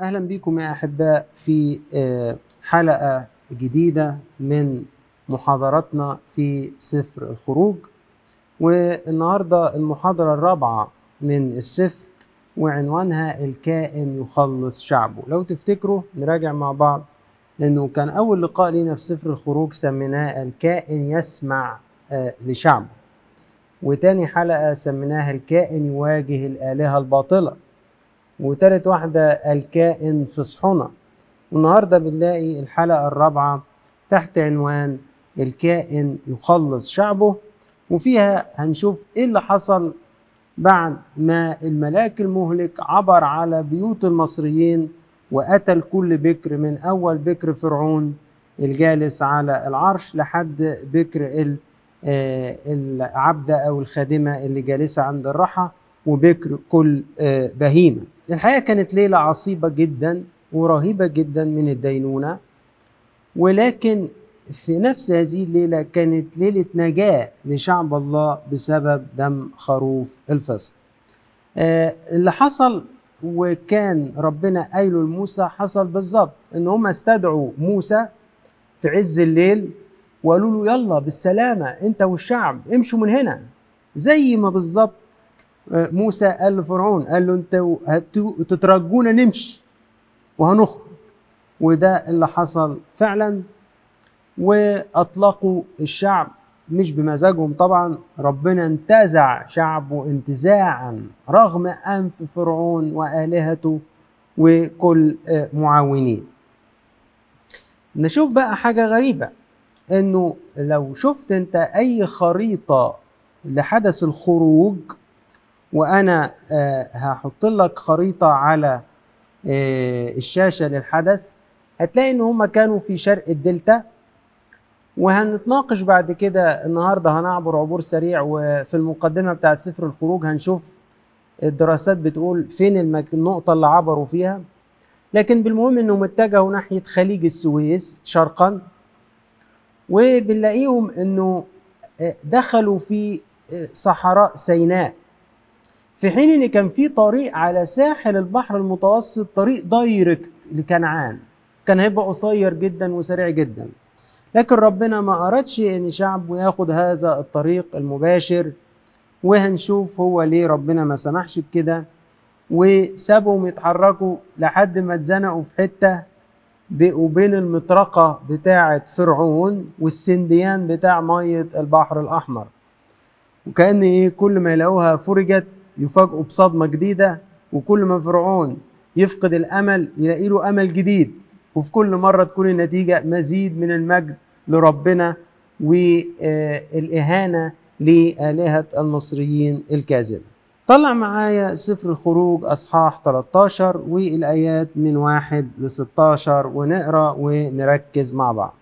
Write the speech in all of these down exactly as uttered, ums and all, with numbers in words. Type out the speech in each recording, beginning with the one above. أهلا بكم يا أحباء في حلقة جديدة من محاضرتنا في سفر الخروج، والنهاردة المحاضرة الرابعة من السفر وعنوانها الكائن يخلص شعبه. لو تفتكروا نراجع مع بعض أنه كان أول لقاء لنا في سفر الخروج سميناه الكائن يسمع لشعبه، وتاني حلقة سميناها الكائن يواجه الآلهة الباطلة، وتالت واحدة الكائن في صحنة. والنهاردة بنلاقي الحلقة الرابعة تحت عنوان الكائن يخلص شعبه، وفيها هنشوف ايه اللي حصل بعد ما الملاك المهلك عبر على بيوت المصريين وقتل كل بكر، من اول بكر فرعون الجالس على العرش لحد بكر العبدة او الخادمة اللي جالسة عند الرحى، وبكر كل بهيمة. الحقيقة كانت ليلة عصيبة جدا ورهيبة جدا من الدينونة، ولكن في نفس هذه الليلة كانت ليلة نجاة لشعب الله بسبب دم خروف الفصح. آه اللي حصل وكان ربنا قايله لموسى حصل بالظبط، ان هم استدعوا موسى في عز الليل وقالوا له يلا بالسلامة انت والشعب امشوا من هنا، زي ما بالظبط موسى قال لفرعون، قال له انتوا هتترجونا نمشي وهنخرج، وده اللي حصل فعلا. واطلقوا الشعب مش بمزاجهم طبعا، ربنا انتزع شعبه انتزاعا رغم انف فرعون والهته وكل معاونيه. نشوف بقى حاجه غريبه، انه لو شفت انت اي خريطه لحدث الخروج، وانا هحط لك خريطه على الشاشه للحدث، هتلاقي ان هم كانوا في شرق الدلتا، وهنتناقش بعد كده. النهارده هنعبر عبور سريع، وفي المقدمه بتاع سفر الخروج هنشوف الدراسات بتقول فين المك... النقطه اللي عبروا فيها، لكن بالمهم انهم اتجهوا ناحيه خليج السويس شرقا، وبنلاقيهم انه دخلوا في صحراء سيناء، في حين ان كان في طريق على ساحل البحر المتوسط، طريق دايركت لكنعان، كان هيبقى قصير جدا وسريع جدا، لكن ربنا ما أردش ان شعبه ياخد هذا الطريق المباشر، وهنشوف هو ليه ربنا ما سمحش بكده، وسابهم يتحركوا لحد ما اتزنقوا في حته بقوا بين المطرقه بتاعه فرعون والسنديان بتاع ميه البحر الاحمر، وكأن ايه كل ما يلاقوها فرجت يفاجئوا بصدمة جديدة، وكل ما فرعون يفقد الأمل يلاقي له أمل جديد، وفي كل مرة تكون النتيجة مزيد من المجد لربنا والإهانة لآلهة المصريين الكاذبة. طلع معايا سفر الخروج أصحاح ثلاثة عشر والآيات من واحد لستاشر ونقرأ ونركز مع بعض.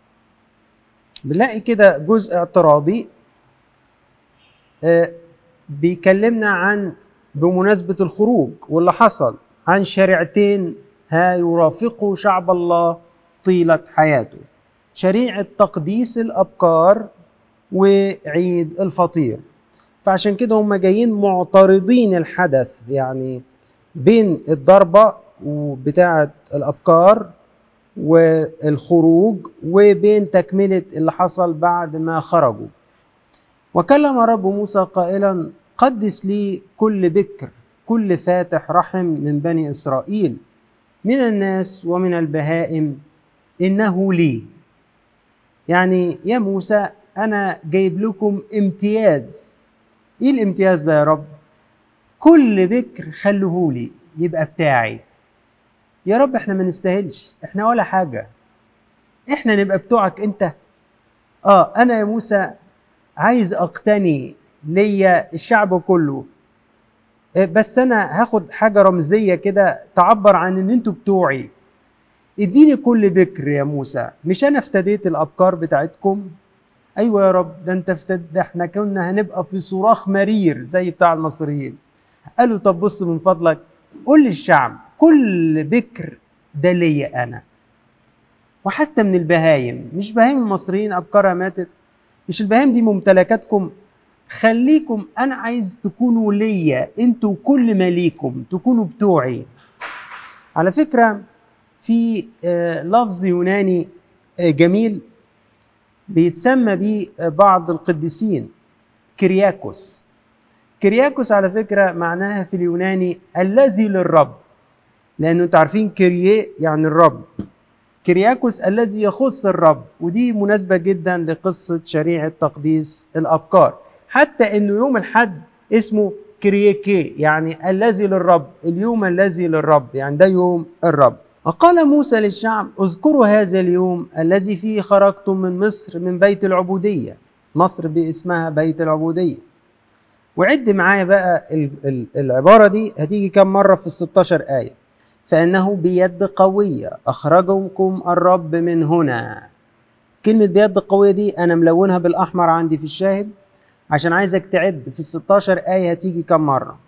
بنلاقي كده جزء اعتراضي بيكلمنا عن بمناسبة الخروج واللي حصل، عن شريعتين ها يرافقوا شعب الله طيلة حياته، شريعة تقديس الأبكار وعيد الفطير. فعشان كده هم جايين معترضين الحدث، يعني بين الضربة بتاعة الأبكار والخروج وبين تكملة اللي حصل بعد ما خرجوا. وكلم رب موسى قائلا قدس لي كل بكر كل فاتح رحم من بني إسرائيل من الناس ومن البهائم إنه لي. يعني يا موسى أنا جايب لكم امتياز، إيه الامتياز ده يا رب؟ كل بكر خلوه لي يبقى بتاعي. يا رب احنا ما نستاهلش، احنا ولا حاجة، احنا نبقى بتوعك انت؟ اه أنا يا موسى عايز اقتني ليا الشعب كله، بس انا هاخد حاجه رمزيه كده تعبر عن ان انتوا بتوعي. اديني كل بكر يا موسى، مش انا افتديت الابكار بتاعتكم؟ ايوه يا رب ده انت افتد، احنا كنا هنبقى في صراخ مرير زي بتاع المصريين. قالوا طب بص من فضلك قول للشعب كل بكر ده ليا انا، وحتى من البهايم، مش بهايم المصريين ابكارها ماتت، مش البهايم دي ممتلكاتكم، خليكم انا عايز تكونوا ليا انتوا، كل ماليكم تكونوا بتوعي. على فكرة في لفظ يوناني جميل بيتسمى بيه بعض القديسين، كرياكوس. كرياكوس على فكرة معناها في اليوناني الذي للرب، لأنه انتوا عارفين كريي يعني الرب، كرياكوس الذي يخص الرب. ودي مناسبة جدا لقصة شريعة تقديس الأبكار، حتى انه يوم الحد اسمه كرييكي يعني الذي للرب، اليوم الذي للرب يعني ده يوم الرب. وقال موسى للشعب: اذكروا هذا اليوم الذي فيه خرجتم من مصر من بيت العبودية. مصر باسمها بيت العبودية. وعد معايا بقى العبارة دي هتيجي كم مرة في الستاشر آية. فإنه بيد قوية أخرجكم الرب من هنا. كلمة بيد قوية دي أنا ملونها بالأحمر عندي في الشاهد عشان عايزك تعد في الستاشر آية هتيجي كم مرة.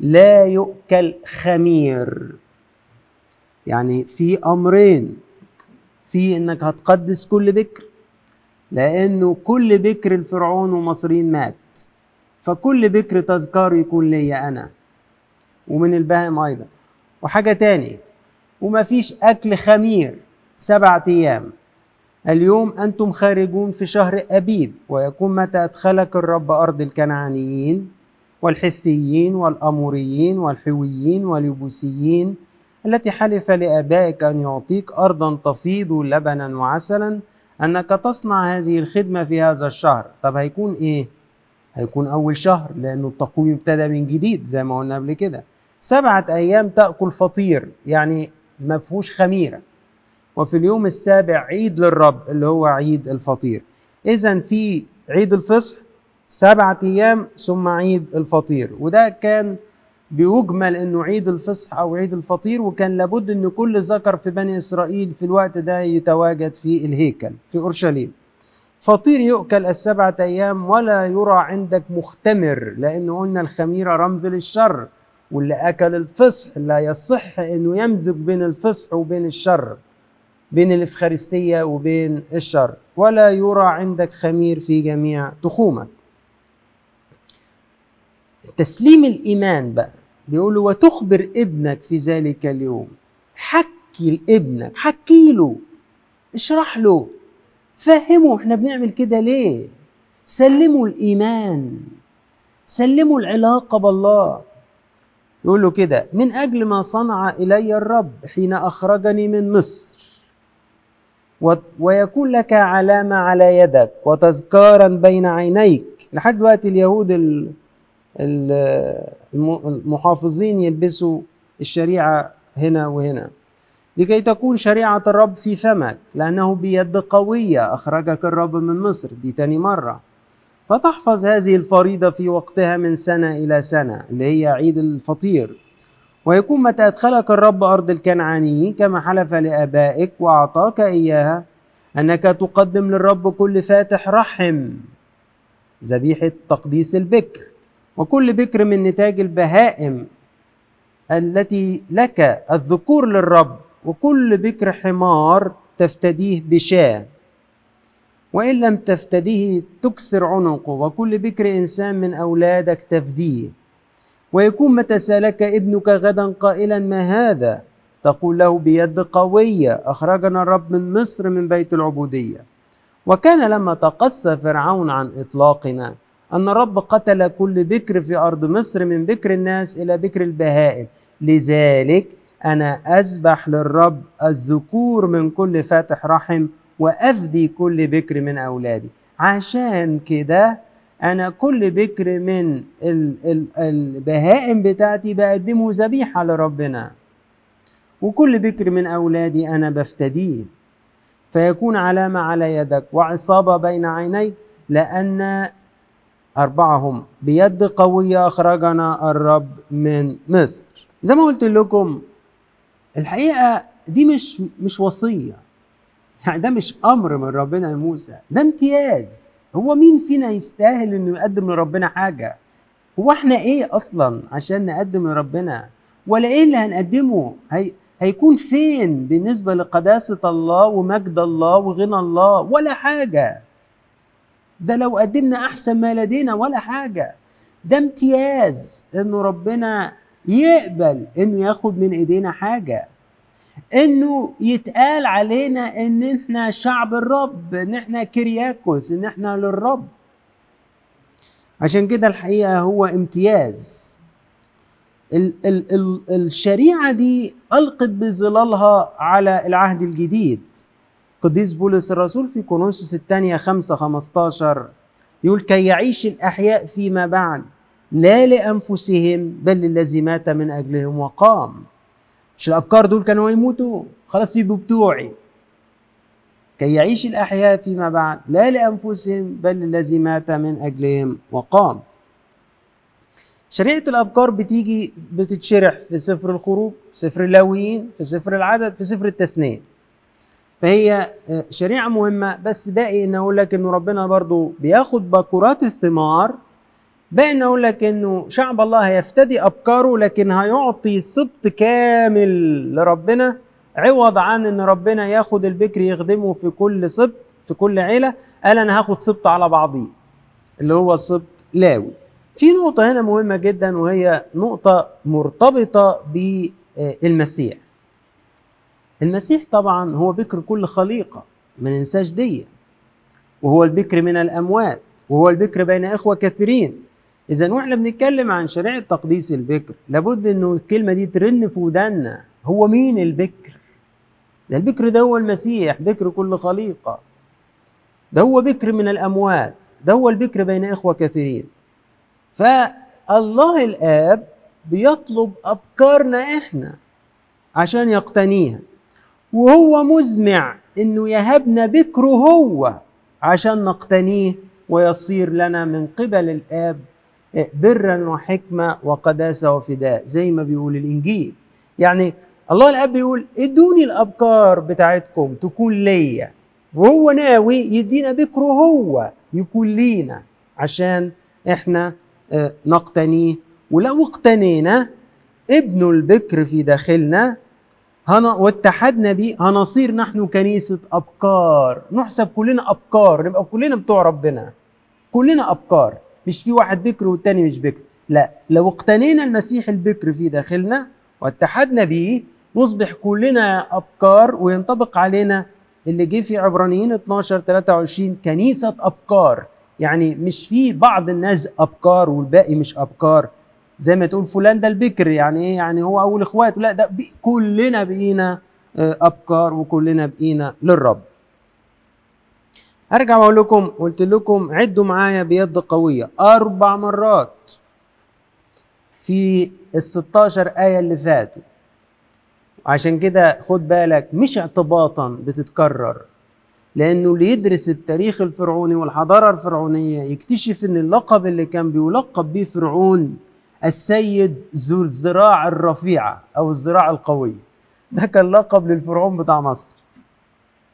لا يؤكل خمير. يعني في أمرين، في إنك هتقدس كل بكر، لأنه كل بكر الفرعون ومصريين مات، فكل بكر تذكار يكون ليا أنا ومن البهائم أيضا. وحاجة تاني، ومفيش أكل خمير سبعة أيام. اليوم أنتم خارجون في شهر أبيب، ويكون متى أدخلك الرب أرض الكنعانيين والحثيين والأموريين والحويين واليبوسيين التي حلف لآبائك أن يعطيك أرضا تفيض لبنا وعسلا، أنك تصنع هذه الخدمة في هذا الشهر. طب هيكون إيه؟ هيكون أول شهر، لأنه التقويم ابتدى من جديد زي ما قلنا قبل كده. سبعة أيام تأكل فطير يعني ما فيهوش خميرة، وفي اليوم السابع عيد للرب اللي هو عيد الفطير. إذن في عيد الفصح سبعة أيام ثم عيد الفطير، وده كان بيجمل انه عيد الفصح او عيد الفطير. وكان لابد ان كل ذكر في بني اسرائيل في الوقت ده يتواجد في الهيكل في اورشليم. فطير يؤكل السبعه ايام ولا يرى عندك مختمر، لانه قلنا الخميره رمز للشر، واللي اكل الفصح لا يصح انه يمزج بين الفصح وبين الشر، بين الافخارستيه وبين الشر. ولا يرى عندك خمير في جميع تخومك. تسليم الإيمان بقى بيقوله: وتخبر ابنك في ذلك اليوم. حكي لابنك، حكي له، اشرح له، فهمه احنا بنعمل كده ليه. سلمه الإيمان، سلمه العلاقة بالله. يقول له كده: من أجل ما صنع إلي الرب حين أخرجني من مصر، ويكون لك علامة على يدك وتذكارا بين عينيك. لحد وقت اليهود ال المحافظين يلبسوا الشريعة هنا وهنا، لكي تكون شريعة الرب في فمك، لأنه بيد قوية أخرجك الرب من مصر. دي تاني مرة. فتحفظ هذه الفريضة في وقتها من سنة إلى سنة، اللي هي عيد الفطير. ويكون متى أدخلك الرب أرض الكنعانيين كما حلف لآبائك وأعطاك إياها، أنك تقدم للرب كل فاتح رحم ذبيحة تقديس البكر، وكل بكر من نتاج البهائم التي لك الذكور للرب، وكل بكر حمار تفتديه بشاة، وإن لم تفتديه تكسر عنقه، وكل بكر إنسان من أولادك تفديه. ويكون متى سألك ابنك غدا قائلا: ما هذا؟ تقول له: بيد قوية أخرجنا الرب من مصر من بيت العبودية. وكان لما تقصى فرعون عن إطلاقنا أن الرب قتل كل بكر في أرض مصر من بكر الناس إلى بكر البهائم، لذلك أنا أذبح للرب الذكور من كل فاتح رحم وأفدي كل بكر من أولادي. عشان كده أنا كل بكر من البهائم بتاعتي بقدمه ذبيحة لربنا، وكل بكر من أولادي أنا بفتديه. فيكون علامة على يدك وعصابة بين عينيك، لأن أربعهم بيد قوية أخرجنا الرب من مصر. زي ما قلت لكم الحقيقة دي مش مش وصية، يعني ده مش أمر من ربنا لموسى، ده امتياز. هو مين فينا يستاهل إنه يقدم لربنا حاجة؟ هو إحنا إيه أصلاً عشان نقدم لربنا؟ ولا إيه اللي هنقدمه؟ هي هيكون فين بالنسبة لقداسة الله ومجد الله وغنى الله؟ ولا حاجة. ده لو قدمنا أحسن ما لدينا ولا حاجة. ده امتياز إنه ربنا يقبل انه ياخد من ايدينا حاجه، انه يتقال علينا ان احنا شعب الرب، ان احنا كيرياكوس، ان احنا للرب. عشان كده الحقيقه هو امتياز. ال ال ال الشريعه دي القت بظلالها على العهد الجديد. قديس بولس الرسول في كورنثوس الثانيه خمسة خمستاشر يقول: كي يعيش الاحياء فيما بعد لا لانفسهم بل للذي مات من اجلهم وقام. مش الابكار دول كانوا يموتوا خلاص يبقوا بتوعي. كي يعيش الاحياء فيما بعد لا لانفسهم بل للذي مات من اجلهم وقام. شريعه الابكار بتيجي بتتشرح في سفر الخروج، سفر اللاويين، في سفر العدد، في سفر التثنيه. فهي شريعه مهمه، بس باقي ان اقول لك انه ربنا برضو بياخد بكرات الثمار. باقي ان اقول لك انه شعب الله هيفتدي ابكاره، لكن هيعطي سبط كامل لربنا عوض عن ان ربنا ياخد البكر يخدمه في كل سبط في كل عيله. قال انا هاخد سبط على بعضيه اللي هو سبط لاوي. في نقطه هنا مهمه جدا، وهي نقطه مرتبطه بالمسيح. المسيح طبعا هو بكر كل خليقه، ما ننساش دي، وهو البكر من الاموات، وهو البكر بين اخوه كثيرين. اذا واحنا بنتكلم عن شريعه تقديس البكر لابد انه الكلمه دي ترن في وداننا. هو مين البكر ده؟ البكر ده هو المسيح، بكر كل خليقه، ده هو بكر من الاموات، ده هو البكر بين اخوه كثيرين. فالله الاب بيطلب ابكارنا احنا عشان يقتنيها، وهو مزمع انه يهبنا بكره هو عشان نقتنيه ويصير لنا من قبل الاب برا وحكمه وقداسه وفداء، زي ما بيقول الانجيل. يعني الله الاب بيقول ادوني الابكار بتاعتكم تكون ليا، وهو ناوي يدينا بكره هو يكون لينا عشان احنا نقتنيه. ولو اقتنينا ابنه البكر في داخلنا واتحدنا بيه هنصير نحن كنيسة أبكار، نحسب كلنا أبكار، نبقى كلنا بتوع ربنا، كلنا أبكار، مش في واحد بكر والتاني مش بكر. لا، لو اقتنينا المسيح البكر في داخلنا واتحدنا بيه نصبح كلنا أبكار، وينطبق علينا اللي جه في عبرانيين اتناشر تلاتة وعشرين كنيسة أبكار. يعني مش في بعض الناس أبكار والباقي مش أبكار، زي ما تقول فلان ده البكر يعني ايه، يعني هو اول اخواته، لا، ده بي كلنا بقينا ابكار وكلنا بقينا للرب. ارجع واقول لكم، قلت لكم عدوا معايا بيد قويه اربع مرات في ال ستاشر ايه اللي فاتوا. عشان كده خد بالك مش اعتباطا بتتكرر، لانه اللي يدرس التاريخ الفرعوني والحضاره الفرعونيه يكتشف ان اللقب اللي كان بيلقب بيه فرعون السيد ذو الذراع الرفيعة أو الذراع القوية، ده كان لقب للفرعون بتاع مصر.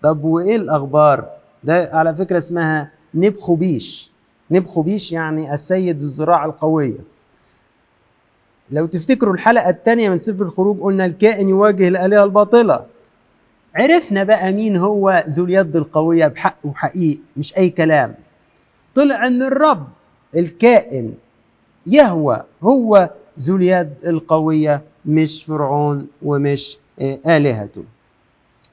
طب وإيه الأخبار؟ ده على فكرة اسمها نبخو بيش، نبخو بيش يعني السيد ذو الذراع القوية. لو تفتكروا الحلقة الثانية من سفر الخروج قلنا الكائن يواجه الآلهة الباطلة. عرفنا بقى مين هو ذو اليد القوية بحق وحقيقي، مش أي كلام. طلع إن الرب الكائن يهوه هو ذو اليد القوية، مش فرعون ومش آلهته.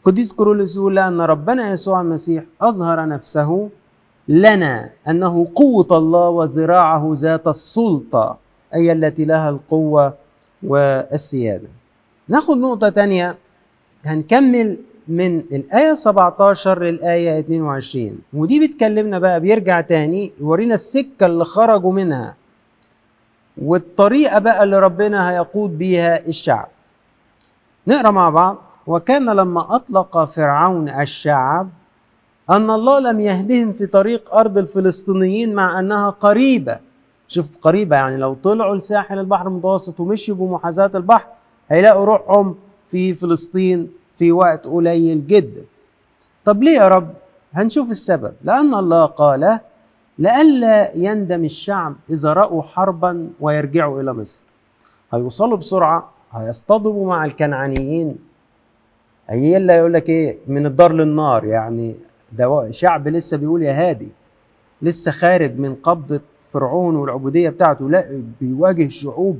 قديس كيرلس يقول لأن ربنا يسوع المسيح أظهر نفسه لنا أنه قوة الله وذراعه ذات السلطة، أي التي لها القوة والسيادة. ناخد نقطة تانية، هنكمل من الآية سبعتاشر للآية اتنين وعشرين، ودي بتكلمنا بقى، بيرجع تاني يورينا السكة اللي خرجوا منها والطريقة بقى اللي ربنا هيقود بيها الشعب. نقرأ مع بعض: وكان لما أطلق فرعون الشعب أن الله لم يهدهم في طريق أرض الفلسطينيين مع أنها قريبة. شوف قريبة، يعني لو طلعوا لساحل البحر المتوسط ومشوا بمحاذاة البحر هيلاقوا روحهم في فلسطين في وقت قليل جدا. طب ليه يا رب؟ هنشوف السبب. لأن الله قال لئلا يندم الشعب إذا رأوا حربا ويرجعوا إلى مصر. هيوصلوا بسرعة، هيصطدموا مع الكنعانيين، هيلا يقول لك إيه، من الدار للنار. يعني ده شعب لسه بيقول يا هادي، لسه خارج من قبضة فرعون والعبودية بتاعته، لا بيواجه شعوب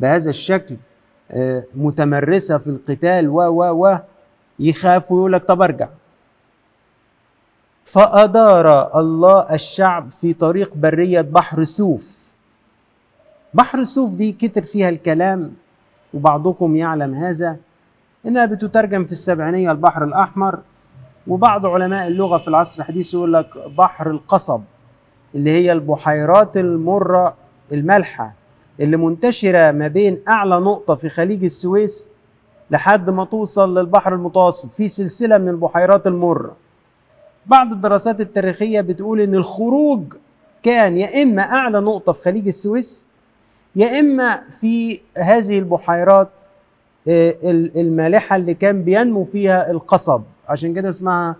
بهذا الشكل متمرسة في القتال و و و يخاف ويقول لك طب ارجع. فأدار الله الشعب في طريق برية بحر سوف. بحر سوف دي كتر فيها الكلام، وبعضكم يعلم هذا إنها بتترجم في السبعينية البحر الأحمر، وبعض علماء اللغة في العصر الحديث يقول لك بحر القصب، اللي هي البحيرات المرة المالحة اللي منتشرة ما بين أعلى نقطة في خليج السويس لحد ما توصل للبحر المتوسط، في سلسلة من البحيرات المرة. بعض الدراسات التاريخية بتقول إن الخروج كان يا إما أعلى نقطة في خليج السويس، يا إما في هذه البحيرات المالحة اللي كان بينمو فيها القصب، عشان كده اسمها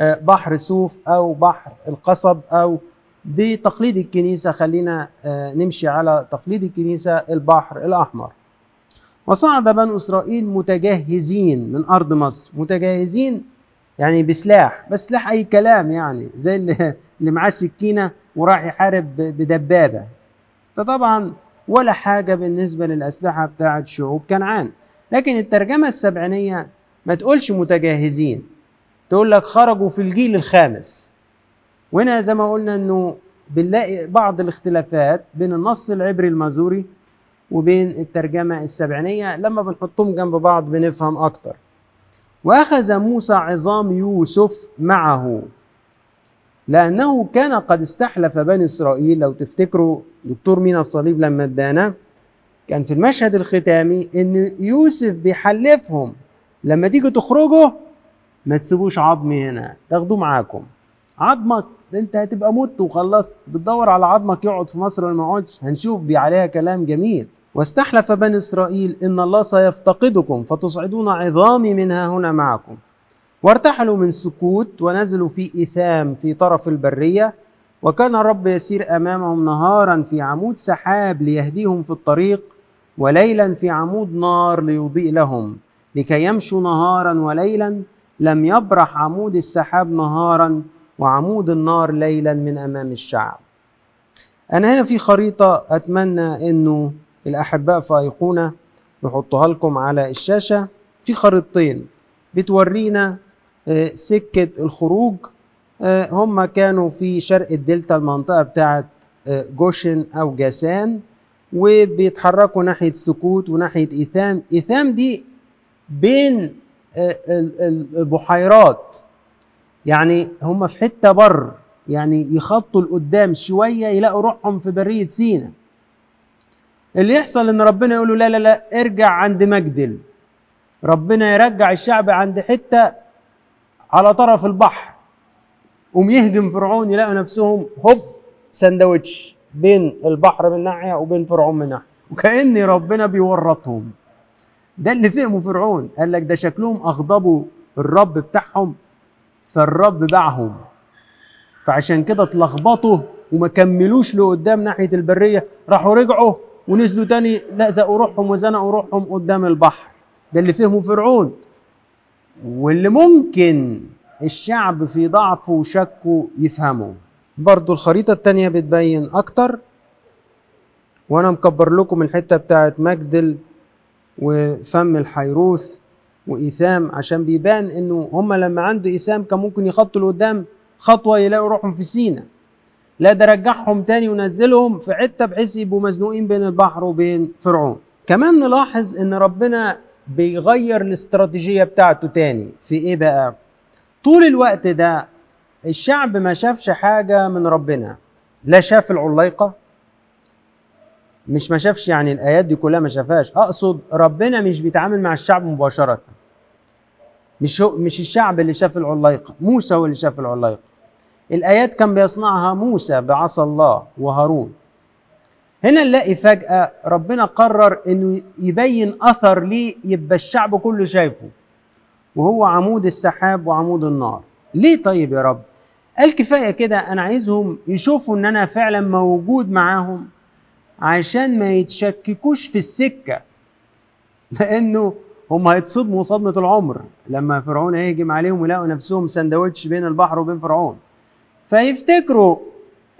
بحر سوف أو بحر القصب، أو بتقليد الكنيسة، خلينا نمشي على تقليد الكنيسة، البحر الأحمر. وصعد بنو إسرائيل متجهزين من أرض مصر، متجهزين يعني بسلاح، بس سلاح أي كلام، يعني زي اللي معاه سكينة وراح يحارب بدبابة. فطبعا ولا حاجة بالنسبة للأسلحة بتاعت شعوب كنعان. لكن الترجمة السبعينية ما تقولش متجهزين، تقول لك خرجوا في الجيل الخامس. وهنا زي ما قلنا أنه بنلاقي بعض الاختلافات بين النص العبري المازوري وبين الترجمة السبعينية، لما بنحطهم جنب بعض بنفهم أكتر. وأخذ موسى عظام يوسف معه لأنه كان قد استحلف بني إسرائيل. لو تفتكروا دكتور مينا الصليب لما ادانا كان في المشهد الختامي إن يوسف بيحلفهم لما تيجوا تخرجوا ما تسيبوش عظمي هنا، تاخدوه معاكم. عظمك انت هتبقى مت وخلصت، بتدور على عظمك يقعد في مصر ولا ما يقعدش، هنشوف دي عليها كلام جميل. واستحلف بني إسرائيل إن الله سيفتقدكم فتصعدون عظامي منها هنا معكم. وارتحلوا من سكوت ونزلوا في إثام في طرف البرية، وكان الرب يسير أمامهم نهارا في عمود سحاب ليهديهم في الطريق، وليلا في عمود نار ليضيء لهم، لكي يمشوا نهارا وليلا، لم يبرح عمود السحاب نهارا وعمود النار ليلا من أمام الشعب. أنا هنا في خريطة أتمنى أنه الأحباء في أيقونة نحطها لكم على الشاشة، في خريطتين بتورينا سكة الخروج. هم كانوا في شرق الدلتا، المنطقة بتاعت جوشن أو جاسان، وبيتحركوا ناحية سكوت وناحية إيثام. إيثام دي بين البحيرات، يعني هم في حتة بر، يعني يخطوا لقدام شوية يلاقوا روحهم في برية سينا. اللي يحصل إن ربنا يقول له لا لا لا ارجع عند مجدل. ربنا يرجع الشعب عند حتة على طرف البحر، وميهجم فرعون، يلاقوا نفسهم هوب سندوتش بين البحر من ناحية وبين فرعون من ناحية، وكأن ربنا بيورطهم. ده اللي فهمه فرعون، قال لك ده شكلهم أغضبوا الرب بتاعهم فالرب باعهم، فعشان كده اتلخبطوا وما كملوش لقدام ناحية البرية، راحوا رجعوا ونزلوا تاني لزقوا روحهم وزنقوا روحهم قدام البحر. ده اللي فهمه فرعون، واللي ممكن الشعب في ضعفه وشكه يفهمه. برضو الخريطة التانية بتبين أكتر، وأنا مكبر لكم الحتة بتاعت مجدل وفم الحيروث وإيثام، عشان بيبان إنه هما لما عنده إيثام كان ممكن يخطوا لقدام خطوة يلاقوا روحهم في سينا. لا ده رجعهم تاني ونزلهم في حتة بحيث يبقوا مزنوقين بين البحر وبين فرعون. كمان نلاحظ إن ربنا بيغير الاستراتيجية بتاعته تاني في إيه بقى؟ طول الوقت ده الشعب ما شافش حاجة من ربنا، لا شاف العليقة، مش ما شافش يعني الآيات دي كلها ما شافهاش، أقصد ربنا مش بيتعامل مع الشعب مباشرة، مش مش الشعب اللي شاف العليقة، موسى هو اللي شاف العليقة. الآيات كان بيصنعها موسى بعصا الله وهارون. هنا نلاقي فجأة ربنا قرر إنه يبين أثر ليه يبقى الشعب كله شايفه، وهو عمود السحاب وعمود النار. ليه طيب يا رب؟ قال كفاية كده، أنا عايزهم يشوفوا إن أنا فعلا موجود معاهم عشان ما يتشككوش في السكة، لأنه هم هيتصدموا صدمة العمر لما فرعون هيهجم عليهم ويلاقوا نفسهم سندوتش بين البحر وبين فرعون، فيفتكروا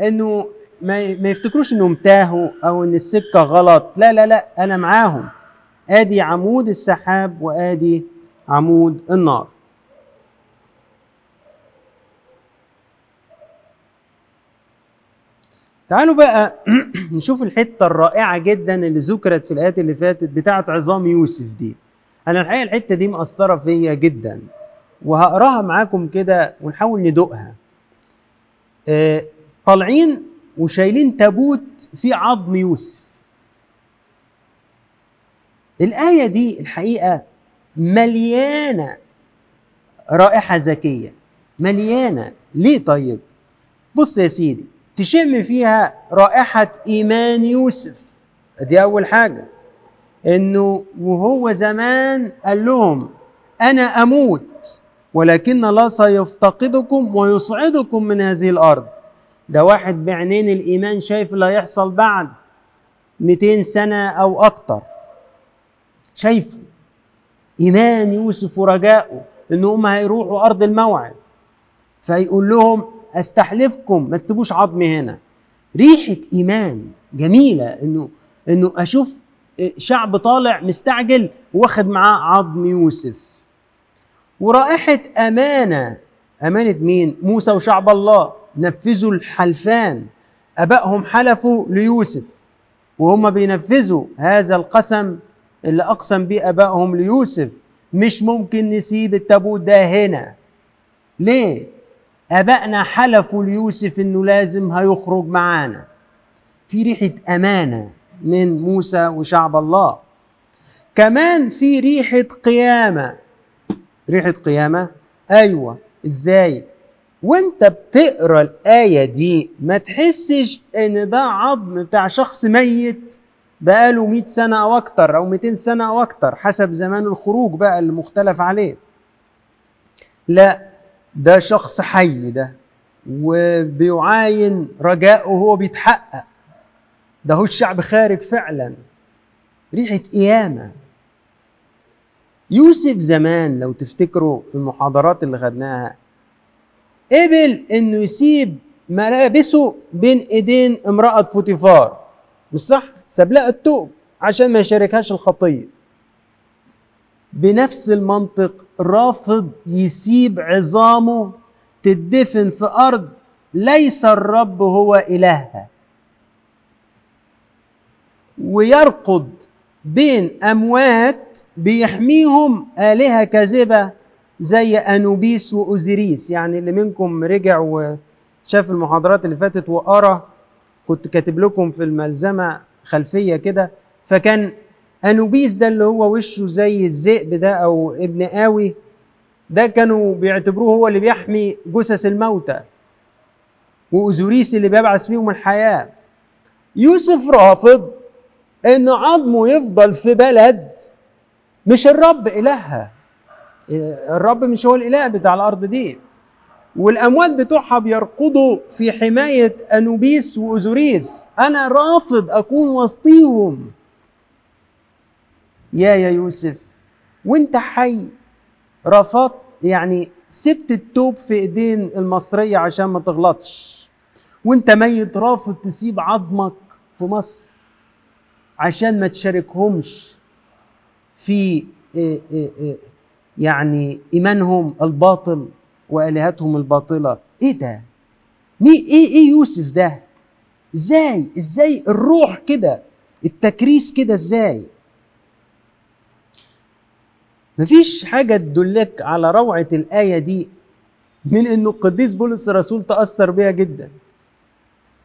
إنه ما, ما يفتكروش انهم تاهوا او ان السكه غلط، لا لا لا انا معاهم. ادي عمود السحاب وادي عمود النار. تعالوا بقى نشوف الحته الرائعه جدا اللي ذكرت في الايات اللي فاتت بتاعه عظام يوسف دي. انا الحقيقه الحته دي مأثره فيا جدا وهقراها معاكم كده ونحاول ندوقها. آه طالعين وشايلين تابوت فيه عظم يوسف. الآية دي الحقيقة مليانة رائحة زكية، مليانة. ليه طيب؟ بص يا سيدي، تشم فيها رائحة إيمان يوسف. دي أول حاجة، إنه وهو زمان قال لهم أنا أموت ولكن الله سيفتقدكم ويصعدكم من هذه الأرض. ده واحد بعينين الإيمان شايف اللي هيحصل بعد مئتين سنة أو أكتر، شايفه إيمان يوسف ورجائه إن هم هيروحوا أرض الموعد، فيقول لهم أستحلفكم ما تسيبوش عظمي هنا. ريحة إيمان جميلة، إنه إنه أشوف شعب طالع مستعجل واخد معاه عظم يوسف. ورائحة أمانة، أمانة مين؟ موسى وشعب الله، نفذوا الحلفان، أبائهم حلفوا ليوسف وهم بينفذوا هذا القسم اللي أقسم به أبائهم ليوسف. مش ممكن نسيب التابوت ده هنا. ليه؟ أبائنا حلفوا ليوسف إنه لازم هيخرج معانا. في ريحة أمانة من موسى وشعب الله. كمان في ريحة قيامة. ريحة قيامة؟ أيوة. إزاي؟ وانت بتقرأ الآية دي ما تحسش ان ده عظم بتاع شخص ميت بقاله مئة سنة او اكتر او مئتين سنة او اكتر حسب زمان الخروج بقى اللي مختلف عليه. لا، ده شخص حي ده وبيعاين رجاءه وهو بيتحقق. ده هو الشعب خارج فعلا. ريحة قيامة. يوسف زمان لو تفتكروا في المحاضرات اللي خدناها قبل انه يسيب ملابسه بين ايدين امرأة فوتيفار، مش صح؟ ساب لها الثوب عشان ما يشاركهاش الخطية. بنفس المنطق رافض يسيب عظامه تدفن في ارض ليس الرب هو الهها، ويرقد بين اموات بيحميهم آلهة كاذبة زي أنوبيس وأوزيريس. يعني اللي منكم رجع وشاف المحاضرات اللي فاتت وقرا، كنت كاتب لكم في الملزمة خلفية كده، فكان أنوبيس ده اللي هو وشه زي الذئب ده أو ابن آوي، ده كانوا بيعتبروه هو اللي بيحمي جثث الموتى، وأوزيريس اللي بيبعث فيهم الحياة. يوسف رافض إن عظمه يفضل في بلد مش الرب إلهها. الرب مش هو الإله بتاع الأرض دي، والأموات بتوعها بيرقضوا في حماية أنوبيس وأوزوريس. أنا رافض أكون وسطيهم. يا يا يوسف وانت حي رفضت، يعني سبت التوب في إيدين المصرية عشان ما تغلطش، وانت ميت رافض تسيب عظمك في مصر عشان ما تشاركهمش في إيه إيه إيه يعني إيمانهم الباطل وآلهتهم الباطلة. إيه ده؟ إيه إيه يوسف ده؟ إزاي؟ إزاي الروح كده؟ التكريس كده إزاي؟ مفيش حاجة تدلك على روعة الآية دي من إنه القديس بولس الرسول تأثر بيها جدا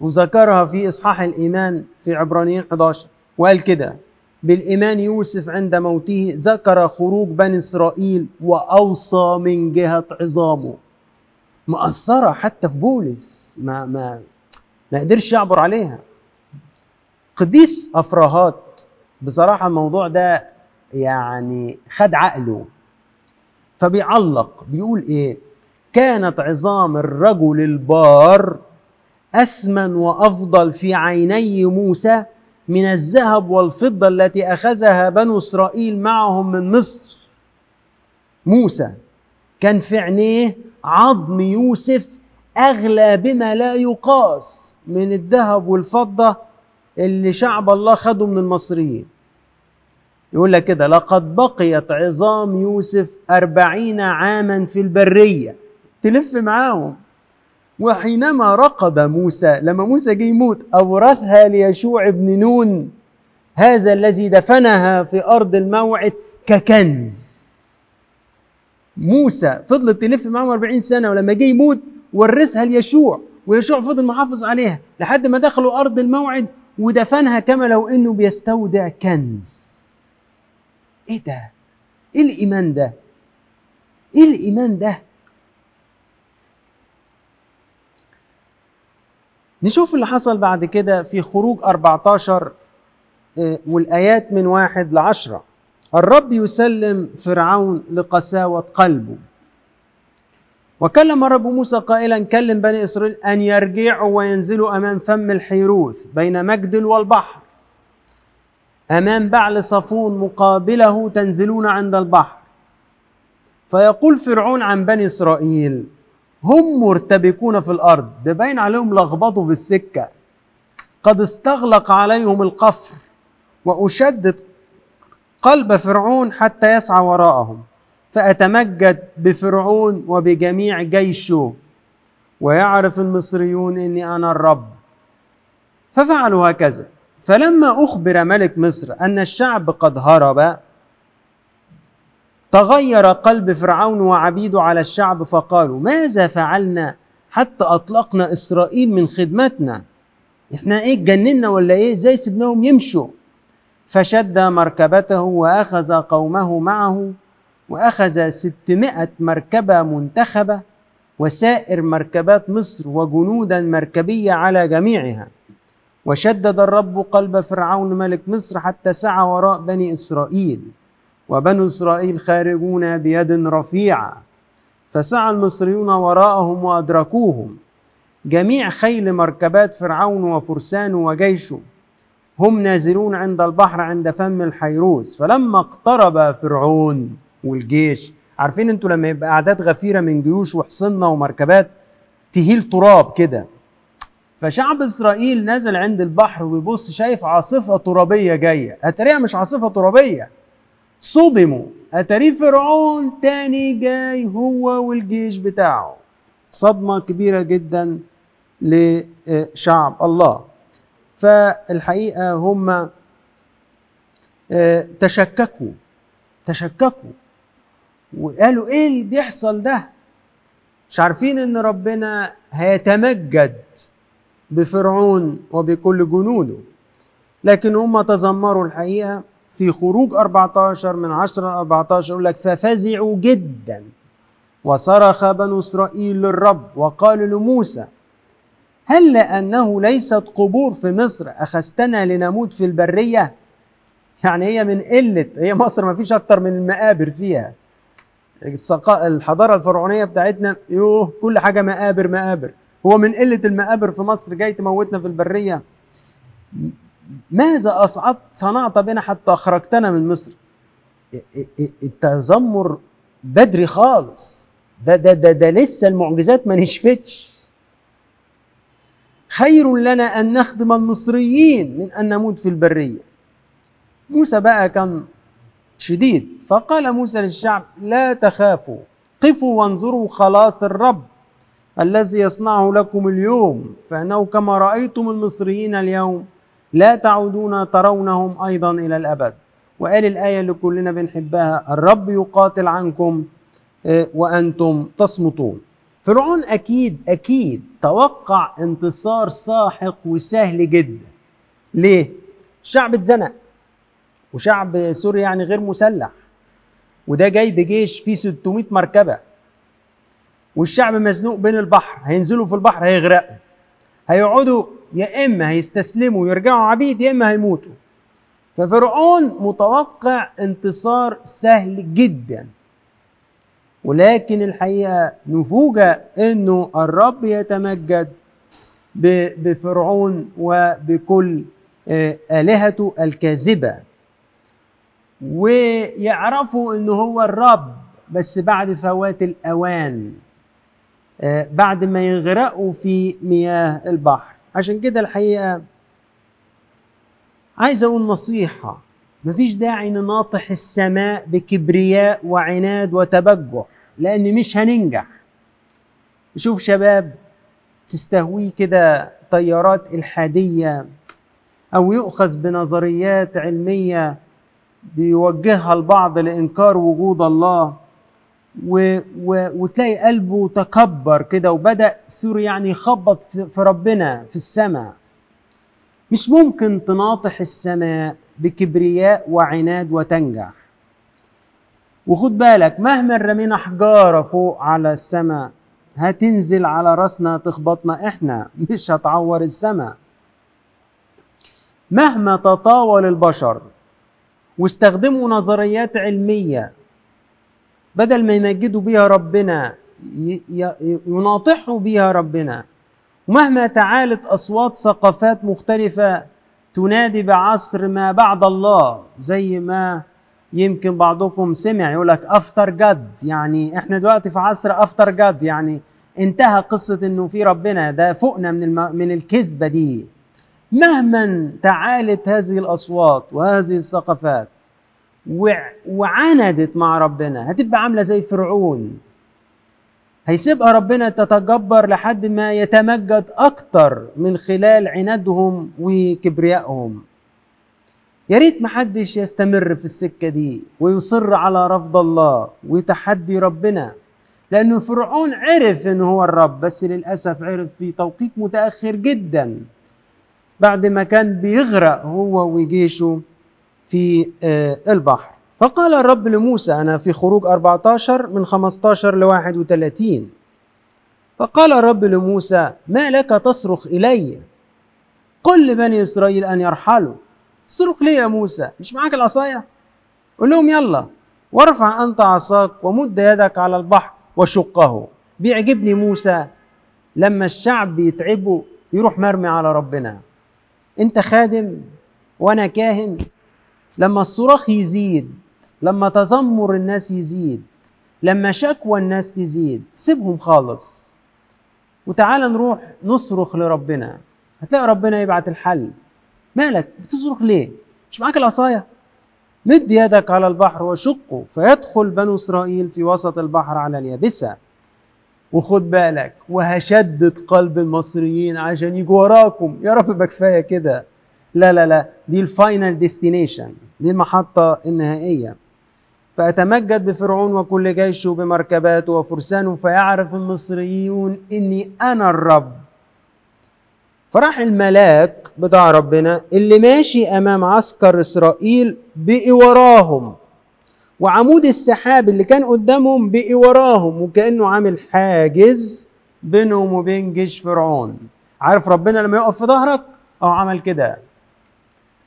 وذكرها في إصحاح الإيمان في عبرانيين احد عشر، وقال كده: بالإيمان يوسف عند موته ذكر خروج بني إسرائيل وأوصى من جهة عظامه. مأثرة حتى في بولس، ما ما ما قدرش يعبر عليها. قديس أفراهات بصراحة الموضوع ده يعني خد عقله، فبيعلق بيقول إيه: كانت عظام الرجل البار أثمن وأفضل في عيني موسى من الذهب والفضة التي أخذها بنو إسرائيل معهم من مصر. موسى كان في عينيه عظم يوسف أغلى بما لا يقاس من الذهب والفضة اللي شعب الله خده من المصريين. يقول لك كده: لقد بقيت عظام يوسف أربعين عاما في البرية، تلف معاهم. وحينما رقد موسى، لما موسى جه يموت، أورثها ليشوع بن نون، هذا الذي دفنها في أرض الموعد ككنز. موسى فضلت تلف معاهم أربعين سنة، ولما جه يموت ورثها ليشوع، ويشوع فضل محافظ عليها لحد ما دخلوا أرض الموعد ودفنها كما لو إنه بيستودع كنز. إيه ده؟ إيه الإيمان ده؟ إيه الإيمان ده؟ نشوف اللي حصل بعد كده في خروج أربعة عشر والآيات من واحد لعشرة. الرب يسلم فرعون لقساوة قلبه. وكلم الرب موسى قائلا: كلم بني إسرائيل أن يرجعوا وينزلوا أمام فم الحيروث بين مجدل والبحر، أمام بعل صفون مقابله تنزلون عند البحر. فيقول فرعون عن بني إسرائيل: هم مرتبكون في الأرض. ده باين عليهم لخبطوا في السكة. قد استغلق عليهم القفر وأشدد قلب فرعون حتى يسعى وراءهم، فأتمجد بفرعون وبجميع جيشه، ويعرف المصريون إني أنا الرب. ففعلوا هكذا. فلما أخبر ملك مصر أن الشعب قد هرب، تغير قلب فرعون وعبيده على الشعب، فقالوا: ماذا فعلنا حتى أطلقنا إسرائيل من خدمتنا؟ إحنا إيه، اتجننا ولا إيه؟ إزاي سبناهم يمشوا؟ فشد مركبته وأخذ قومه معه، وأخذ ستمائة مركبة منتخبة وسائر مركبات مصر وجنودا مركبية على جميعها. وشدد الرب قلب فرعون ملك مصر حتى سعى وراء بني إسرائيل، وبنو إسرائيل خارجون بيد رفيعة. فسعى المصريون وراءهم وأدركوهم، جميع خيل مركبات فرعون وفرسانه وجيشه، هم نازلون عند البحر عند فم الحيروز. فلما اقترب فرعون والجيش، عارفين انتوا لما يبقى أعداد غفيرة من جيوش وحصنة ومركبات تهيل تراب كده، فشعب إسرائيل نزل عند البحر ويبص شايف عاصفة ترابية جاية، أتاريها مش عاصفة ترابية، صدموا، أتاري فرعون تاني جاي هو والجيش بتاعه. صدمة كبيرة جدا لشعب الله. فالحقيقة هم تشككوا تشككوا وقالوا: إيه اللي بيحصل ده؟ مش عارفين إن ربنا هيتمجد بفرعون وبكل جنوده. لكن هم تذمروا الحقيقة. في خروج أربعة عشر من عشرة أربعة عشر يقول لك: ففزعوا جدا، وصرخ بنو إسرائيل للرب وقالوا لموسى: هل لأنه ليست قبور في مصر أخذتنا لنموت في البرية؟ يعني هي من قلة، هي مصر ما فيش أكتر من المقابر فيها، الحضارة الفرعونية بتاعتنا يوه كل حاجة مقابر مقابر، هو من قلة المقابر في مصر جاي تموتنا في البرية؟ ماذا أصعدت صنعت بنا حتى أخرجتنا من مصر؟ التذمر بدري خالص، ده ده ده, ده لسه المعجزات ما نشفتش. خير لنا أن نخدم المصريين من أن نموت في البرية. موسى بقى كان شديد، فقال موسى للشعب: لا تخافوا، قفوا وانظروا خلاص الرب الذي يصنعه لكم اليوم، فإنه كما رأيتم المصريين اليوم لا تعودون ترونهم أيضا إلى الأبد. وقال الآية اللي كلنا بنحبها: الرب يقاتل عنكم وأنتم تصمتون. فرعون أكيد أكيد توقع انتصار ساحق وسهل جدا. ليه؟ شعب اتزنق، وشعب سوريا يعني غير مسلح، وده جاي بجيش فيه ستمائة مركبة، والشعب مزنوق بين البحر، هينزلوا في البحر هيغرقوا، هيقعدوا يا إما هيستسلموا ويرجعوا عبيد يا إما هيموتوا. ففرعون متوقع انتصار سهل جدا، ولكن الحقيقة نفوجئ إنه الرب يتمجد بفرعون وبكل آلهته الكاذبة، ويعرفوا إنه هو الرب بس بعد فوات الأوان. بعد ما يغرقوا في مياه البحر. عشان كده الحقيقة عايز أقول نصيحة، مفيش داعي نناطح السماء بكبرياء وعناد وتبجح، لأن مش هننجح. شوف شباب تستهويه كده طيارات الحادية، أو يؤخذ بنظريات علمية بيوجهها البعض لإنكار وجود الله، و... و... وتلاقي قلبه تكبر كده وبدأ سوري يعني يخبط في ربنا في السماء. مش ممكن تناطح السماء بكبرياء وعناد وتنجح. وخد بالك، مهما رمينا حجارة فوق على السماء هتنزل على راسنا تخبطنا احنا، مش هتعور السماء. مهما تطاول البشر واستخدموا نظريات علمية بدل ما يمجدوا بيها ربنا يناطحوا بيها ربنا، ومهما تعالت أصوات ثقافات مختلفة تنادي بعصر ما بعد الله، زي ما يمكن بعضكم سمع يقولك أفتر جد، يعني احنا دلوقتي في عصر أفتر جد، يعني انتهى قصة انه في ربنا، ده فوقنا من الم... من الكذبة دي. مهما تعالت هذه الأصوات وهذه الثقافات وعاندت مع ربنا، هتبقى عاملة زي فرعون، هيسيبها ربنا تتجبر لحد ما يتمجد أكتر من خلال عنادهم وكبريائهم. يا ريت محدش يستمر في السكة دي ويصر على رفض الله وتحدي ربنا، لأنه فرعون عرف إن هو الرب، بس للأسف عرف في توقيت متأخر جدا، بعد ما كان بيغرق هو وجيشه في البحر. فقال الرب لموسى، أنا في خروج أربعة عشر من خمسة عشر ل واحد وثلاثين، فقال الرب لموسى ما لك تصرخ إلي؟ قل لبني إسرائيل أن يرحلوا. تصرخ ليه يا موسى؟ مش معاك العصاية؟ قل لهم يلا وارفع أنت عصاك ومد يدك على البحر وشقه. بيعجبني موسى لما الشعب يتعبوا يروح مرمي على ربنا، أنت خادم وأنا كاهن. لما الصراخ يزيد، لما تذمر الناس يزيد، لما شكوى الناس تزيد، سيبهم خالص وتعالى نروح نصرخ لربنا. هتلاقي ربنا يبعت الحل، مالك بتصرخ ليه؟ مش معاك العصاية؟ مد يدك على البحر وشقه فيدخل بنو إسرائيل في وسط البحر على اليابسة. وخد بالك، وهشدد قلب المصريين عشان يجوا وراكم. يا رب بقى كفاية كده، لا لا لا، دي الفاينل ديستنيشن، دي المحطة النهائية. فأتمجد بفرعون وكل جيشه بمركباته وفرسانه، فيعرف المصريون إني أنا الرب. فراح الملاك بتاع ربنا اللي ماشي أمام عسكر إسرائيل بقي وراهم، وعمود السحاب اللي كان قدامهم بقي وراهم، وكأنه عامل حاجز بينهم وبين جيش فرعون. عارف ربنا لما يقف في ظهرك؟ أو عمل كده،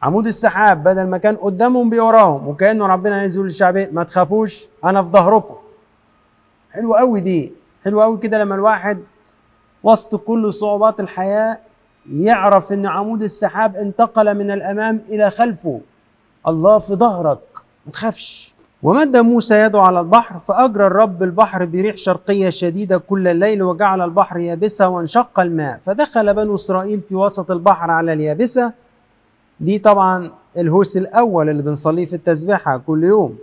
عمود السحاب بدل ما كان قدامهم بيوراهم، وكأنه ربنا عايز يقول للشعب ما تخافوش أنا في ظهركم. حلوة قوي دي، حلوة قوي كده، لما الواحد وسط كل صعوبات الحياة يعرف إن عمود السحاب انتقل من الأمام إلى خلفه، الله في ظهرك ما تخافش. ومد موسى يده على البحر فأجرى الرب البحر بريح شرقية شديدة كل الليل، وجعل البحر يابسة وانشق الماء، فدخل بنو إسرائيل في وسط البحر على اليابسة. دي طبعا الهوس الأول اللي بنصليه في التسبيحة كل يوم.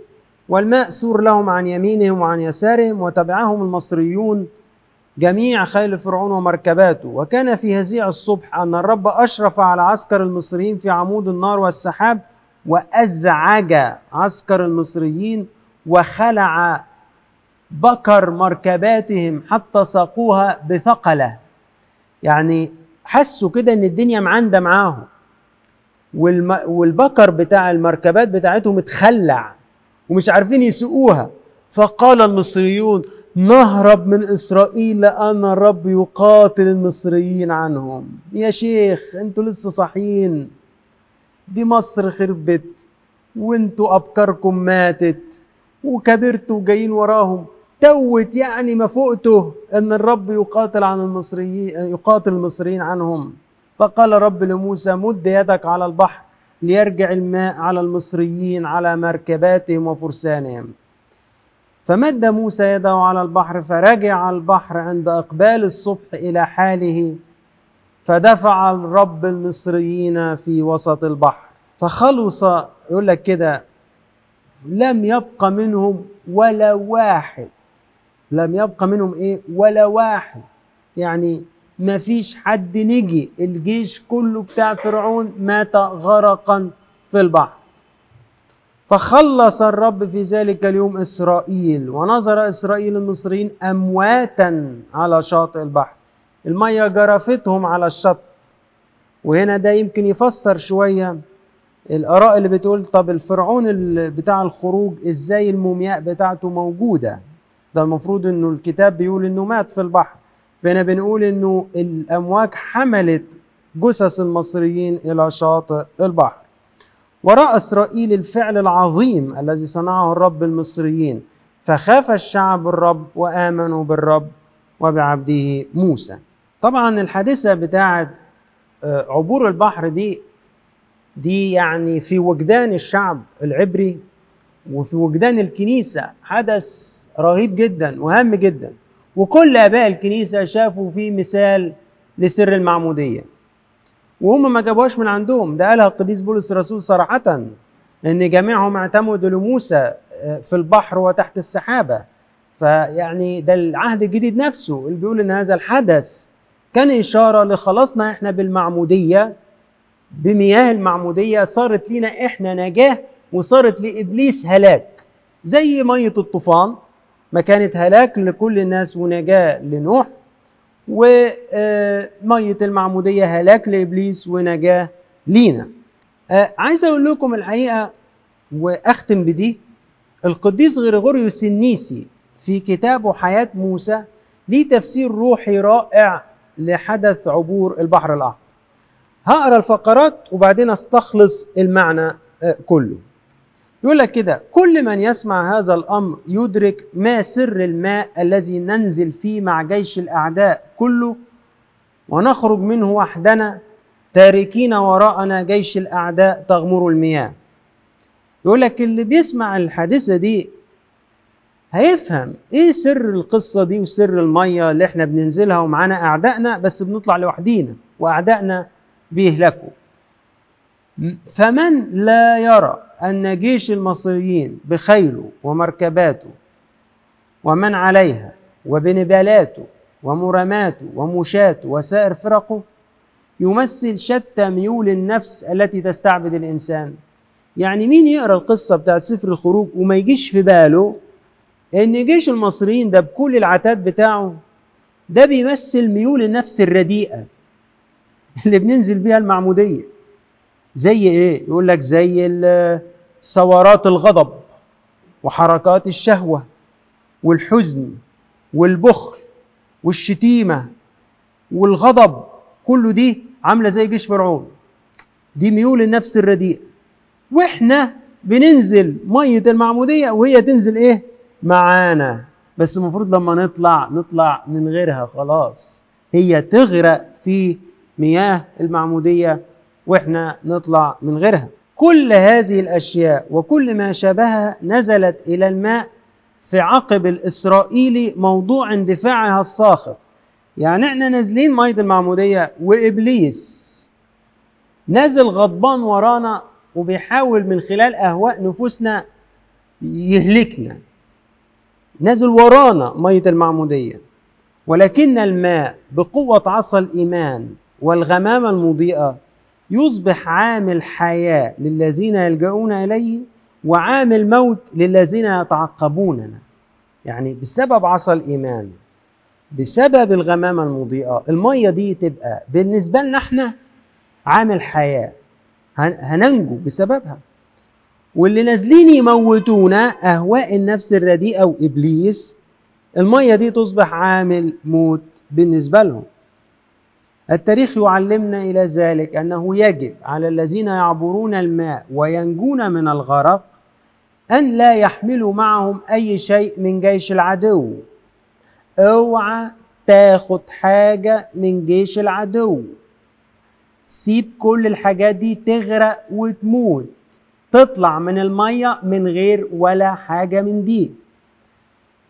والماء سور لهم عن يمينهم وعن يسارهم، وتبعهم المصريون جميع خيل فرعون ومركباته. وكان في هزيع الصبح أن الرب أشرف على عسكر المصريين في عمود النار والسحاب، وأزعج عسكر المصريين وخلع بكر مركباتهم حتى ساقوها بثقلة. يعني حسوا كده إن الدنيا معاندة معاهم، والبكر بتاع المركبات بتاعتهم اتخلع ومش عارفين يسوقوها. فقال المصريون نهرب من إسرائيل لأن الرب يقاتل المصريين عنهم. يا شيخ انتوا لسه صاحيين، دي مصر خربت وانتوا أبكاركم ماتت وكبرتوا جايين وراهم. توت يعني ما فوقته أن الرب يقاتل عن المصريين، يقاتل المصريين عنهم. فقال رب لموسى مد يدك على البحر ليرجع الماء على المصريين على مركباتهم وفرسانهم. فمد موسى يده على البحر فرجع البحر عند إقبال الصبح إلى حاله، فدفع الرب المصريين في وسط البحر فخلص، يقول لك كده لم يبقى منهم ولا واحد، لم يبقى منهم ايه ولا واحد، يعني ما فيش حد نجي، الجيش كله بتاع فرعون مات غرقا في البحر. فخلص الرب في ذلك اليوم إسرائيل، ونظر إسرائيل المصريين أمواتا على شاطئ البحر، المية جرفتهم على الشط. وهنا ده يمكن يفسر شوية الآراء اللي بتقول طب الفرعون بتاع الخروج إزاي المومياء بتاعته موجودة؟ ده المفروض إنه الكتاب بيقول إنه مات في البحر، فهنا بنقول إنه الأمواج حملت جثث المصريين إلى شاطئ البحر. ورأى إسرائيل الفعل العظيم الذي صنعه الرب المصريين، فخاف الشعب الرب وآمنوا بالرب وبعبده موسى. طبعا الحادثة بتاعت عبور البحر دي دي يعني في وجدان الشعب العبري وفي وجدان الكنيسة حدث رهيب جدا وهام جدا، وكل آباء الكنيسة شافوا فيه مثال لسر المعمودية، وهم ما جابوهاش من عندهم، ده قالها القديس بولس الرسول صراحة، ان جميعهم اعتمدوا لموسى في البحر وتحت السحابة. فيعني ده العهد الجديد نفسه اللي بيقول ان هذا الحدث كان إشارة لخلاصنا احنا بالمعمودية، بمياه المعمودية صارت لنا احنا نجاة وصارت لإبليس هلاك، زي مية الطوفان ما كانت هلاك لكل الناس ونجاة لنوح، ومية المعمودية هلاك لإبليس ونجاة لينا. عايز أقول لكم الحقيقة وأختم بدي، القديس غريغوريوس النيسي في كتابه حياة موسى ليه تفسير روحي رائع لحدث عبور البحر الأحمر. هقرأ الفقرات وبعدين استخلص المعنى كله. يقول لك كده: كل من يسمع هذا الأمر يدرك ما سر الماء الذي ننزل فيه مع جيش الأعداء كله ونخرج منه وحدنا، تاركين وراءنا جيش الأعداء تغمر المياه. يقول لك اللي بيسمع الحادثة دي هيفهم إيه سر القصة دي وسر المية اللي إحنا بننزلها ومعانا أعدائنا، بس بنطلع لوحدينا وأعدائنا بيهلكوا. فمن لا يرى أن جيش المصريين بخيله ومركباته ومن عليها وبنبالاته ومرماته ومشاته وسائر فرقه يمثل شتى ميول النفس التي تستعبد الإنسان؟ يعني مين يقرأ القصة بتاعت سفر الخروج وما يجيش في باله إن جيش المصريين ده بكل العتاد بتاعه ده بيمثل ميول النفس الرديئة اللي بننزل بيها المعمودية؟ زي ايه؟ يقول لك زي ثورات الغضب وحركات الشهوة والحزن والبخل والشتيمة والغضب، كله دي عاملة زي جيش فرعون، دي ميول النفس الرديئة. واحنا بننزل مية المعمودية وهي تنزل ايه معانا، بس المفروض لما نطلع نطلع من غيرها خلاص، هي تغرق في مياه المعمودية وإحنا نطلع من غيرها. كل هذه الأشياء وكل ما شابهها نزلت إلى الماء في عقب الإسرائيلي موضوع اندفاعها الصاخب. يعني إحنا نازلين مية المعمودية وإبليس نازل غضبان ورانا وبيحاول من خلال أهواء نفوسنا يهلكنا، نازل ورانا مية المعمودية. ولكن الماء بقوة عصا الإيمان والغمامة المضيئة يصبح عامل حياة للذين يلجؤون إليه وعامل موت للذين يتعقبوننا. يعني بسبب عصا الإيمان، بسبب الغمامة المضيئة، المية دي تبقى بالنسبة لنا احنا عامل حياة، هننجو بسببها. واللي نازلين يموتونا أهواء النفس الرديئة وإبليس، المية دي تصبح عامل موت بالنسبة لهم. التاريخ يعلمنا إلى ذلك أنه يجب على الذين يعبرون الماء وينجون من الغرق أن لا يحملوا معهم أي شيء من جيش العدو. اوعى تاخد حاجة من جيش العدو، سيب كل الحاجات دي تغرق وتموت، تطلع من المية من غير ولا حاجة من دي.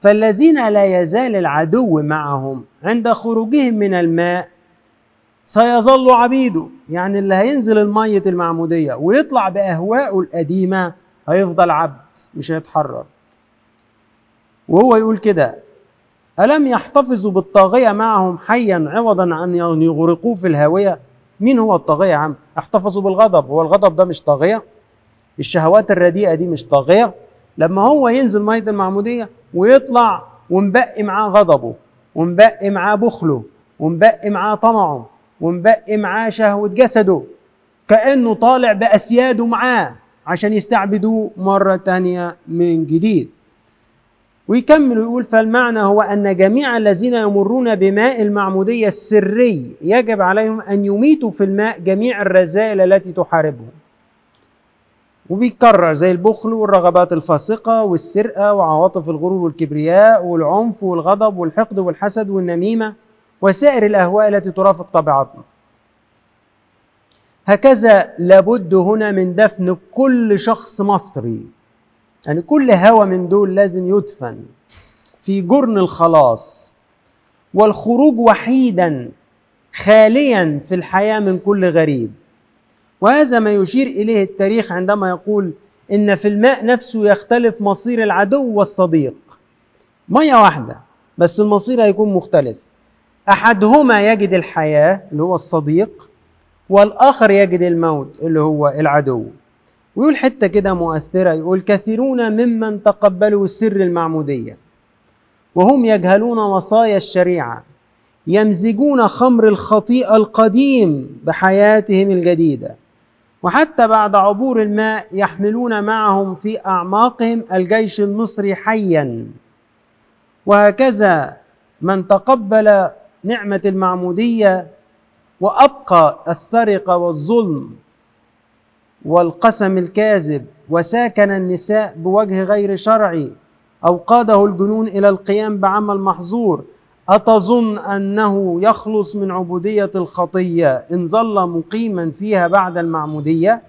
فالذين لا يزال العدو معهم عند خروجهم من الماء سيظل عبيده. يعني اللي هينزل المية المعمودية ويطلع بأهوائه القديمة هيفضل عبد مش هيتحرر. وهو يقول كده: ألم يحتفظوا بالطاغية معهم حيا عوضا عن يغرقوه في الهاوية؟ مين هو الطاغية يا عم؟ احتفظوا بالغضب، هو الغضب ده مش طاغية؟ الشهوات الرديئة دي مش طاغية؟ لما هو ينزل مية المعمودية ويطلع ومبقي معاه غضبه ومبقي معاه بخله ومبقي معاه طمعه ومبقي معاه شهوة جسده، كأنه طالع بأسياده معاه عشان يستعبدوه مرة تانية من جديد. ويكمل ويقول: فالمعنى هو أن جميع الذين يمرون بماء المعمودية السري يجب عليهم أن يميتوا في الماء جميع الرذائل التي تحاربهم. وبيتكرر زي البخل والرغبات الفاسقة والسرقة وعواطف الغرور والكبرياء والعنف والغضب والحقد والحسد والنميمة وسائر الأهواء التي ترافق طبيعتنا. هكذا لابد هنا من دفن كل شخص مصري، يعني كل هوى من دول لازم يدفن في جرن الخلاص، والخروج وحيدا خاليا في الحياة من كل غريب. وهذا ما يشير إليه التاريخ عندما يقول إن في الماء نفسه يختلف مصير العدو والصديق. مية واحدة بس المصير هيكون مختلف، أحدهما يجد الحياة اللي هو الصديق، والآخر يجد الموت اللي هو العدو. ويقول حتى كده مؤثرة، يقول: كثيرون ممن تقبلوا سر المعمودية وهم يجهلون وصايا الشريعة يمزجون خمر الخطيئة القديم بحياتهم الجديدة، وحتى بعد عبور الماء يحملون معهم في أعماقهم الجيش المصري حيا. وهكذا من تقبل نعمة المعمودية وأبقى السرقة والظلم والقسم الكاذب وساكن النساء بوجه غير شرعي أو قاده الجنون إلى القيام بعمل محظور، أتظن أنه يخلص من عبودية الخطية إن ظل مقيما فيها بعد المعمودية؟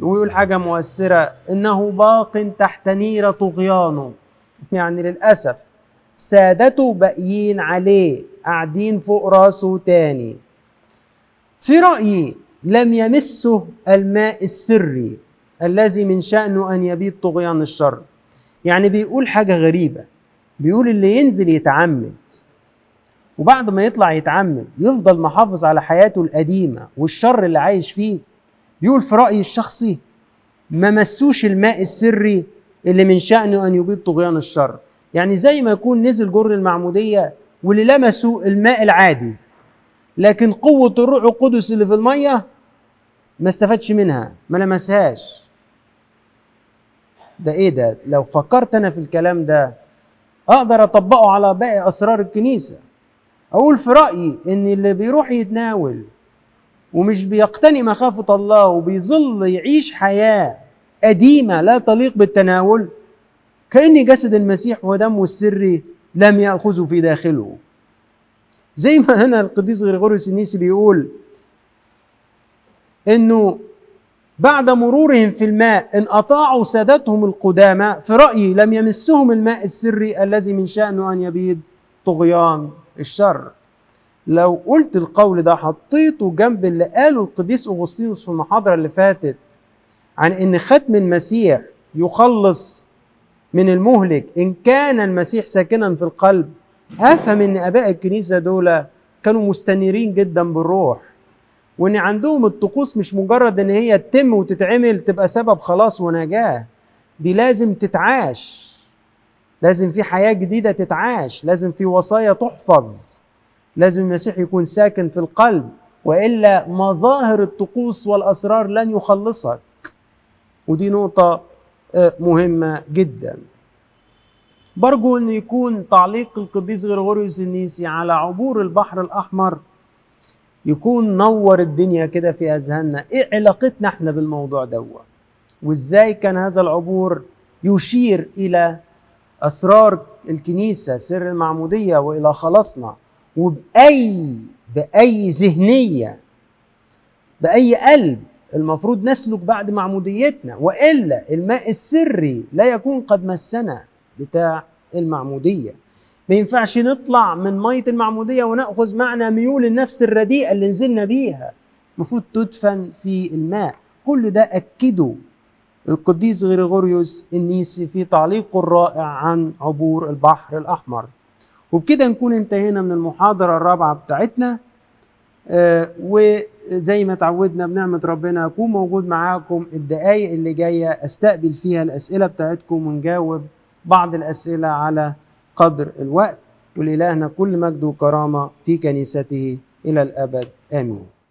ويقول حاجة مؤثرة: إنه باق تحت نير طغيانه، يعني للأسف سادته باقيين عليه قاعدين فوق راسه تاني. في رأيي لم يمسه الماء السري الذي من شأنه أن يبيد طغيان الشر. يعني بيقول حاجة غريبة، بيقول اللي ينزل يتعمد وبعد ما يطلع يتعمد يفضل محافظ على حياته القديمة والشر اللي عايش فيه. بيقول في رأيي الشخصي ما مسوش الماء السري اللي من شأنه أن يبيد طغيان الشر. يعني زي ما يكون نزل جرن المعمودية واللي لمسوا الماء العادي، لكن قوة الروح القدس اللي في المية ما استفادش منها، ما لمسهاش. ده ايه ده؟ لو فكرت انا في الكلام ده اقدر اطبقه على باقي اسرار الكنيسة. اقول في رأيي ان اللي بيروح يتناول ومش بيقتني مخافة الله وبيظل يعيش حياة قديمة لا تليق بالتناول، كأن جسد المسيح ودمه السري لم يأخذه في داخله. زي ما هنا القديس غريغوريوس النيسي بيقول انه بعد مرورهم في الماء ان اطاعوا سادتهم القدامى، في رأيي لم يمسهم الماء السري الذي من شأنه ان يبيد طغيان الشر. لو قلت القول ده حطيته جنب اللي قاله القديس اغسطينوس في المحاضرة اللي فاتت عن ان ختم المسيح يخلص من المهلك ان كان المسيح ساكنا في القلب، أفهم إن آباء الكنيسة دول كانوا مستنيرين جدا بالروح، وإن عندهم الطقوس مش مجرد إن هي تتم وتتعمل تبقى سبب خلاص ونجاة، دي لازم تتعاش، لازم في حياة جديدة تتعاش، لازم في وصايا تحفظ، لازم المسيح يكون ساكن في القلب، وإلا مظاهر الطقوس والأسرار لن يخلصك. ودي نقطة مهمة جدا. برجو أن يكون تعليق القديس غريغوريوس النيسي على عبور البحر الأحمر يكون نور الدنيا كده في أذهاننا. إيه علاقتنا إحنا بالموضوع ده؟ وإزاي كان هذا العبور يشير إلى أسرار الكنيسة سر المعمودية وإلى خلاصنا، وبأي بأي ذهنية بأي قلب المفروض نسلك بعد معموديتنا، وإلا الماء السري لا يكون قد مسنا بتاع المعمودية. ما ينفعش نطلع من مية المعمودية ونأخذ معنا ميول النفس الرديئة اللي نزلنا بيها، المفروض تدفن في الماء. كل ده أكده القديس غريغوريوس النيسي في تعليقه الرائع عن عبور البحر الأحمر. وبكده نكون انتهينا من المحاضرة الرابعة بتاعتنا، آه وزي ما تعودنا بنعمة ربنا أكون موجود معاكم الدقايق اللي جاية أستقبل فيها الأسئلة بتاعتكم ونجاوب بعض الأسئلة على قدر الوقت. ولإلهنا كل مجد وكرامة في كنيسته إلى الأبد، آمين.